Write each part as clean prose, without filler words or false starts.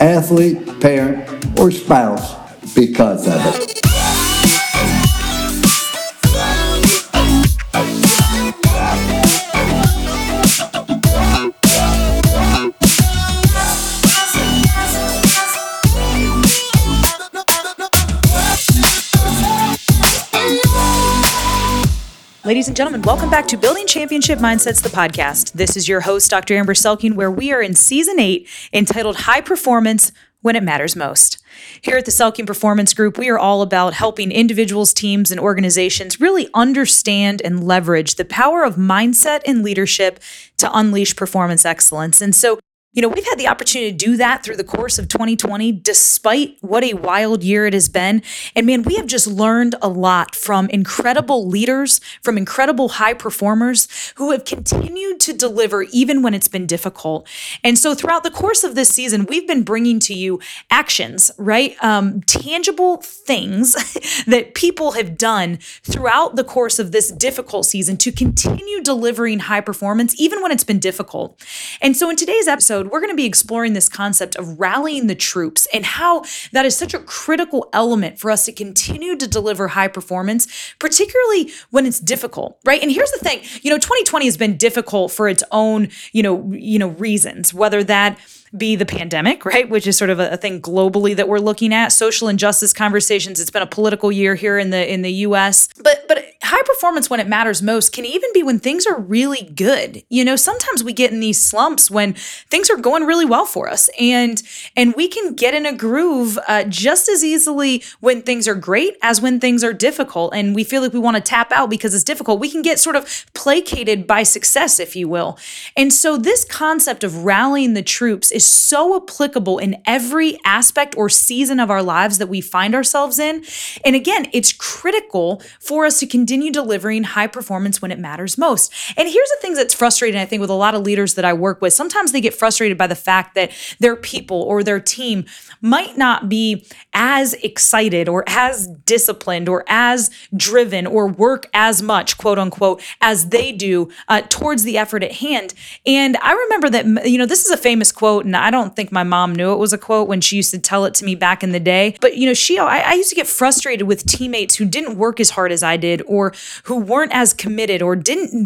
athlete, parent, or spouse because of it. Ladies and gentlemen, welcome back to Building Championship Mindsets, the podcast. This is your host, Dr. Amber Selke, where we are in Season 8, entitled High Performance When It Matters Most. Here at the Selking Performance Group, we are all about helping individuals, teams, and organizations really understand and leverage the power of mindset and leadership to unleash performance excellence. And so, we've had the opportunity to do that through the course of 2020, despite what a wild year it has been. And man, we have just learned a lot from incredible leaders, from incredible high performers who have continued to deliver even when it's been difficult. And so throughout the course of this season, we've been bringing to you actions, right? Tangible things that people have done throughout the course of this difficult season to continue delivering high performance, even when it's been difficult. And so in today's episode, we're going to be exploring this concept of rallying the troops and how that is such a critical element for us to continue to deliver high performance, particularly when it's difficult, right? And here's the thing, 2020 has been difficult for its own, reasons, whether that be the pandemic, right? Which is sort of a thing globally that we're looking at, social injustice conversations. It's been a political year here in the US, but high performance when it matters most can even be when things are really good. Sometimes we get in these slumps when things are going really well for us, and we can get in a groove just as easily when things are great as when things are difficult, and we feel like we want to tap out because it's difficult. We can get sort of placated by success, if you will. And so this concept of rallying the troops is so applicable in every aspect or season of our lives that we find ourselves in. And again, it's critical for us to continue delivering high performance when it matters most. And here's the thing that's frustrating, I think, with a lot of leaders that I work with. Sometimes they get frustrated by the fact that their people or their team might not be as excited or as disciplined or as driven or work as much, quote unquote, as they do towards the effort at hand. And I remember that, this is a famous quote, and I don't think my mom knew it was a quote when she used to tell it to me back in the day. But, I used to get frustrated with teammates who didn't work as hard as I did, or who weren't as committed, or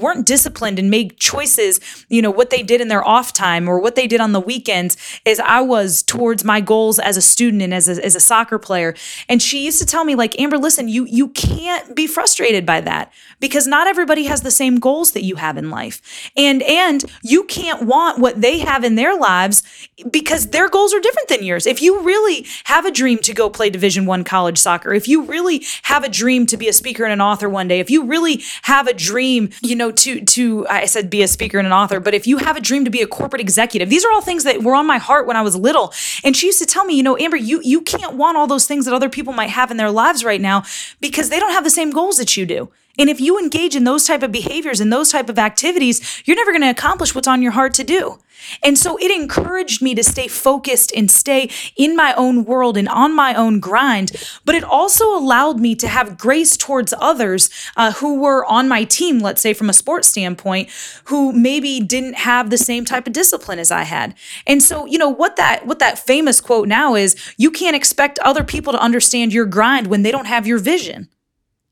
weren't disciplined and made choices, what they did in their off time or what they did on the weekends as I was towards my goals as a student and as a soccer player. And she used to tell me, like, Amber, listen, you can't be frustrated by that because not everybody has the same goals that you have in life. And you can't want what they have in their lives because their goals are different than yours. If you really have a dream to go play Division I college soccer, if you really have a dream to be a speaker and an author one day, if you really have a dream, I said be a speaker and an author, but if you have a dream to be a corporate executive, these are all things that were on my heart when I was little. And she used to tell me, Amber, you can't want all those things that other people might have in their lives right now because they don't have the same goals that you do. And if you engage in those type of behaviors and those type of activities, you're never going to accomplish what's on your heart to do. And so it encouraged me to stay focused and stay in my own world and on my own grind. But it also allowed me to have grace towards others who were on my team, let's say from a sports standpoint, who maybe didn't have the same type of discipline as I had. And so, what that famous quote now is, you can't expect other people to understand your grind when they don't have your vision.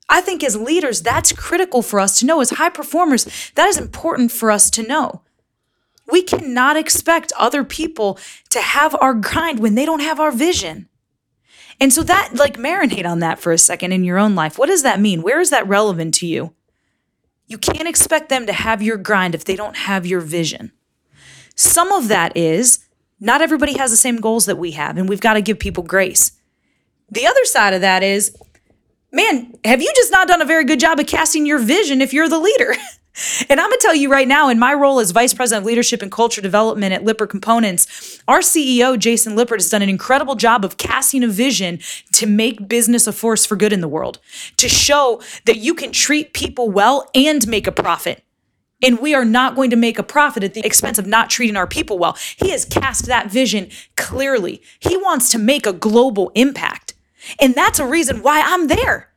I think as leaders, that's critical for us to know. As high performers, that is important for us to know. We cannot expect other people to have our grind when they don't have our vision. And so that, marinate on that for a second in your own life. What does that mean? Where is that relevant to you? You can't expect them to have your grind if they don't have your vision. Some of that is not everybody has the same goals that we have, and we've got to give people grace. The other side of that is, man, have you just not done a very good job of casting your vision if you're the leader? And I'm going to tell you right now, in my role as Vice President of Leadership and Culture Development at Lippert Components, our CEO, Jason Lippert, has done an incredible job of casting a vision to make business a force for good in the world, to show that you can treat people well and make a profit. And we are not going to make a profit at the expense of not treating our people well. He has cast that vision clearly. He wants to make a global impact. And that's a reason why I'm there.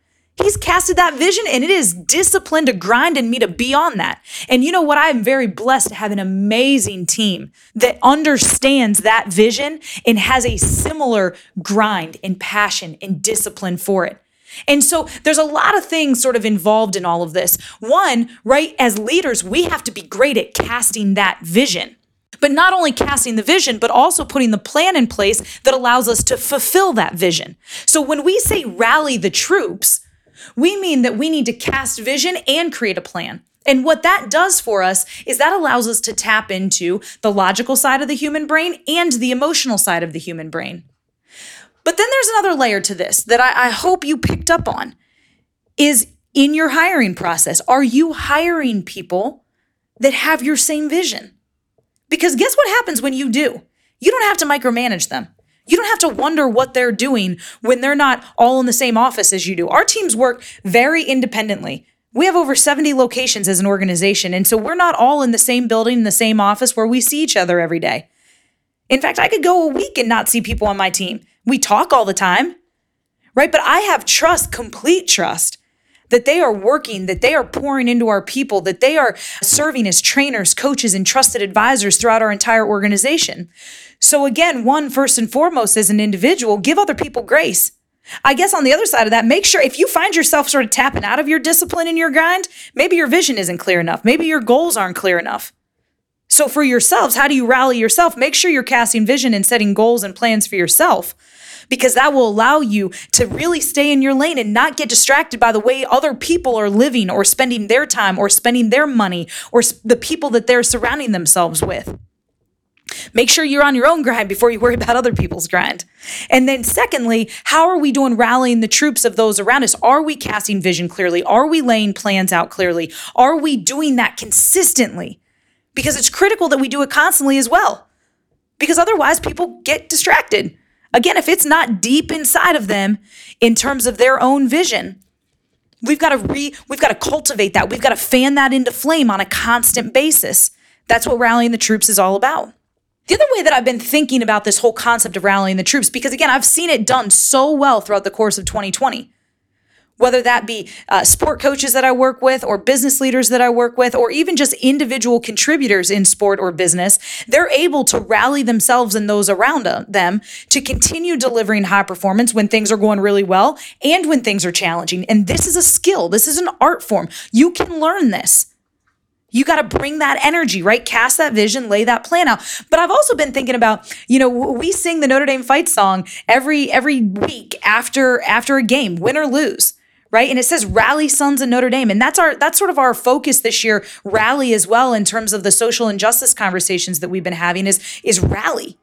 He's casted that vision, and it is discipline to grind and me to be on that. And you know what? I'm very blessed to have an amazing team that understands that vision and has a similar grind and passion and discipline for it. And so there's a lot of things sort of involved in all of this. One, right, as leaders, we have to be great at casting that vision. But not only casting the vision, but also putting the plan in place that allows us to fulfill that vision. So when we say rally the troops, we mean that we need to cast vision and create a plan. And what that does for us is that allows us to tap into the logical side of the human brain and the emotional side of the human brain. But then there's another layer to this that I hope you picked up on, is in your hiring process. Are you hiring people that have your same vision? Because guess what happens when you do? You don't have to micromanage them. You don't have to wonder what they're doing when they're not all in the same office as you do. Our teams work very independently. We have over 70 locations as an organization, and so we're not all in the same building, in the same office where we see each other every day. In fact, I could go a week and not see people on my team. We talk all the time, right? But I have trust, complete trust, that they are working, that they are pouring into our people, that they are serving as trainers, coaches, and trusted advisors throughout our entire organization. So again, one, first and foremost, as an individual, give other people grace. I guess on the other side of that, make sure if you find yourself sort of tapping out of your discipline and your grind, maybe your vision isn't clear enough. Maybe your goals aren't clear enough. So for yourselves, how do you rally yourself? Make sure you're casting vision and setting goals and plans for yourself, because that will allow you to really stay in your lane and not get distracted by the way other people are living or spending their time or spending their money or the people that they're surrounding themselves with. Make sure you're on your own grind before you worry about other people's grind. And then secondly, how are we doing rallying the troops of those around us? Are we casting vision clearly? Are we laying plans out clearly? Are we doing that consistently? Because it's critical that we do it constantly as well, because otherwise people get distracted. Again, if it's not deep inside of them in terms of their own vision, we've got to cultivate that. We've got to fan that into flame on a constant basis. That's what rallying the troops is all about. The other way that I've been thinking about this whole concept of rallying the troops, because again, I've seen it done so well throughout the course of 2020, whether that be sport coaches that I work with or business leaders that I work with, or even just individual contributors in sport or business, they're able to rally themselves and those around them to continue delivering high performance when things are going really well and when things are challenging. And this is a skill. This is an art form. You can learn this. You got to bring that energy, right? Cast that vision, lay that plan out. But I've also been thinking about, we sing the Notre Dame fight song every week after a game, win or lose. Right? And it says rally sons of Notre Dame. And that's sort of our focus this year, rally as well, in terms of the social injustice conversations that we've been having is rally,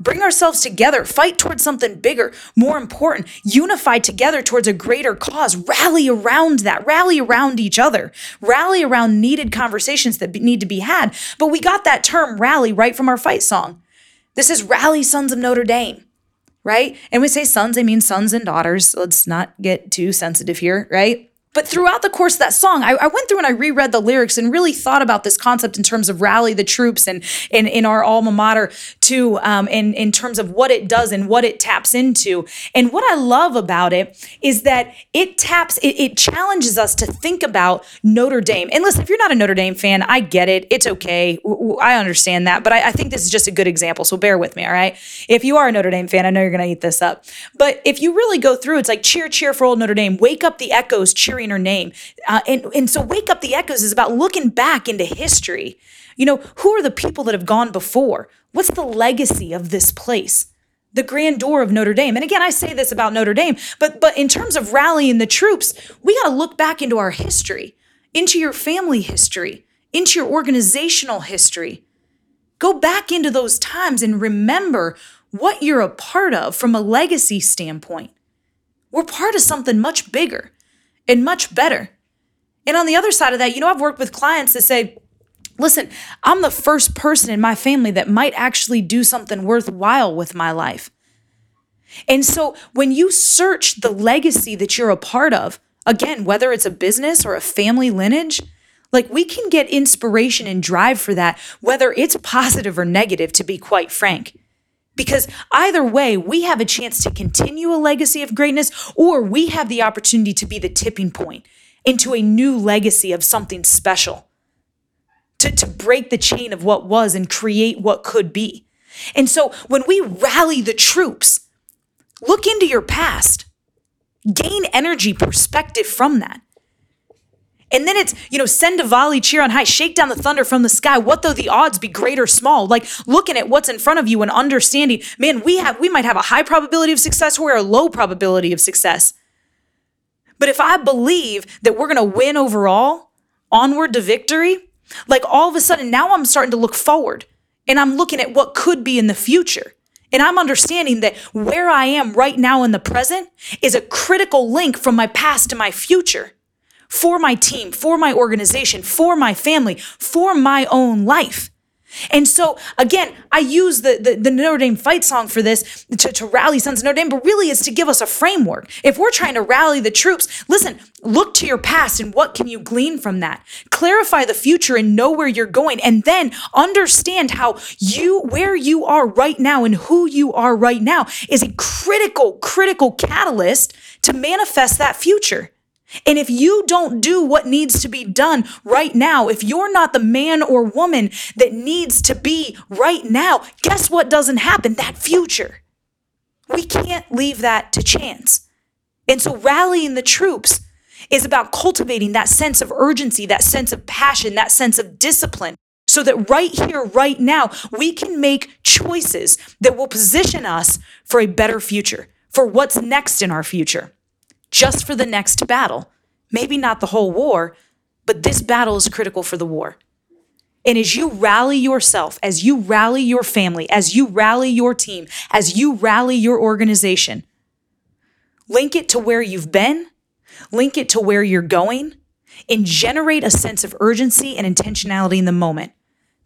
bring ourselves together, fight towards something bigger, more important, unify together towards a greater cause, rally around that, rally around each other, rally around needed conversations that need to be had. But we got that term rally right from our fight song. This is rally sons of Notre Dame. Right? And we say sons, I mean sons and daughters. Let's not get too sensitive here, right? But throughout the course of that song, I went through and I reread the lyrics and really thought about this concept in terms of rally the troops and in our alma mater too, in terms of what it does and what it taps into. And what I love about it is that it challenges us to think about Notre Dame. And listen, if you're not a Notre Dame fan, I get it. It's okay. I understand that. But I think this is just a good example. So bear with me, all right? If you are a Notre Dame fan, I know you're going to eat this up. But if you really go through, it's like cheer, cheer for old Notre Dame. Wake up the echoes, cheer her name. And so Wake Up the Echoes is about looking back into history. Who are the people that have gone before? What's the legacy of this place? The grandeur of Notre Dame. And again, I say this about Notre Dame, but in terms of rallying the troops, we got to look back into our history, into your family history, into your organizational history. Go back into those times and remember what you're a part of from a legacy standpoint. We're part of something much bigger and much better. And on the other side of that, you know, I've worked with clients that say, listen, I'm the first person in my family that might actually do something worthwhile with my life. And so when you search the legacy that you're a part of, again, whether it's a business or a family lineage, like we can get inspiration and drive for that, whether it's positive or negative, to be quite frank. Because either way, we have a chance to continue a legacy of greatness, or we have the opportunity to be the tipping point into a new legacy of something special, to break the chain of what was and create what could be. And so when we rally the troops, look into your past, gain energy, perspective from that. And then it's, you know, send a volley, cheer on high, shake down the thunder from the sky. What though the odds be great or small? Like looking at what's in front of you and understanding, man, we might have a high probability of success or a low probability of success. But if I believe that we're going to win overall, onward to victory, like all of a sudden now I'm starting to look forward and I'm looking at what could be in the future. And I'm understanding that where I am right now in the present is a critical link from my past to my future. For my team, for my organization, for my family, for my own life. And so, again, I use the Notre Dame fight song for this to rally Sons of Notre Dame, but really it's to give us a framework. If we're trying to rally the troops, listen, look to your past and what can you glean from that? Clarify the future and know where you're going, and then understand how where you are right now and who you are right now is a critical catalyst to manifest that future. And if you don't do what needs to be done right now, if you're not the man or woman that needs to be right now, guess what doesn't happen? That future. We can't leave that to chance. And so rallying the troops is about cultivating that sense of urgency, that sense of passion, that sense of discipline, so that right here, right now, we can make choices that will position us for a better future, for what's next in our future. Just for the next battle. Maybe not the whole war, but this battle is critical for the war. And as you rally yourself, as you rally your family, as you rally your team, as you rally your organization, link it to where you've been, link it to where you're going, and generate a sense of urgency and intentionality in the moment,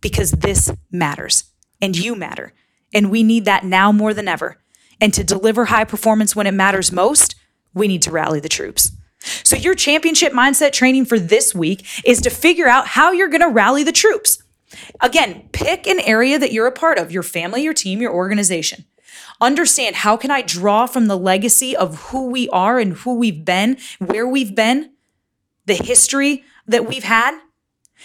because this matters, and you matter, and we need that now more than ever. And to deliver high performance when it matters most, we need to rally the troops. So your championship mindset training for this week is to figure out how you're going to rally the troops. Again, pick an area that you're a part of, your family, your team, your organization. Understand, how can I draw from the legacy of who we are and who we've been, where we've been, the history that we've had?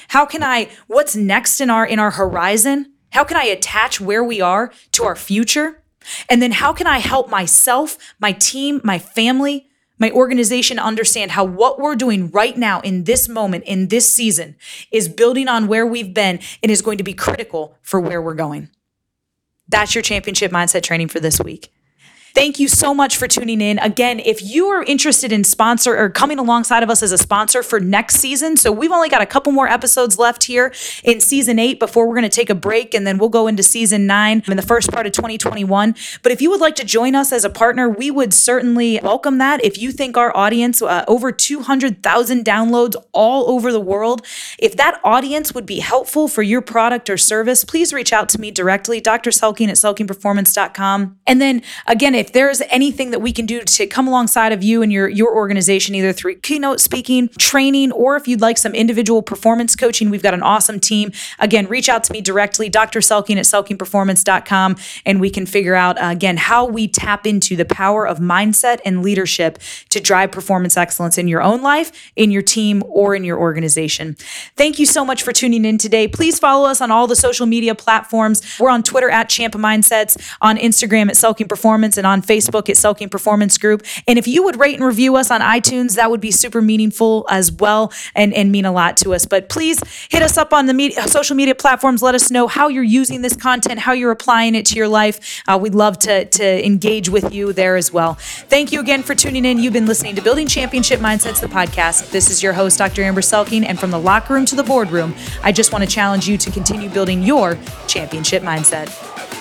How can I, what's next in our horizon? How can I attach where we are to our future? And then how can I help myself, my team, my family, my organization understand how what we're doing right now in this moment, in this season, is building on where we've been and is going to be critical for where we're going. That's your championship mindset training for this week. Thank you so much for tuning in. Again, if you are interested in sponsor or coming alongside of us as a sponsor for next season, so we've only got a couple more episodes left here in season 8 before we're going to take a break, and then we'll go into season 9 in the first part of 2021. But if you would like to join us as a partner, we would certainly welcome that. If you think our audience, over 200,000 downloads all over the world, if that audience would be helpful for your product or service, please reach out to me directly, Dr. Selking at selkingperformance.com. And then again, if there's anything that we can do to come alongside of you and your organization, either through keynote speaking, training, or if you'd like some individual performance coaching, we've got an awesome team. Again, reach out to me directly, Dr. Selking at selkingperformance.com, and we can figure out, again, how we tap into the power of mindset and leadership to drive performance excellence in your own life, in your team, or in your organization. Thank you so much for tuning in today. Please follow us on all the social media platforms. We're on Twitter at Champa Mindsets, on Instagram at Selking Performance, and on Facebook at Selking Performance Group. And if you would rate and review us on iTunes, that would be super meaningful as well and mean a lot to us. But please hit us up on the social media platforms. Let us know how you're using this content, how you're applying it to your life. We'd love to engage with you there as well. Thank you again for tuning in. You've been listening to Building Championship Mindsets, the podcast. This is your host, Dr. Amber Selking, and from the locker room to the boardroom, I just want to challenge you to continue building your championship mindset.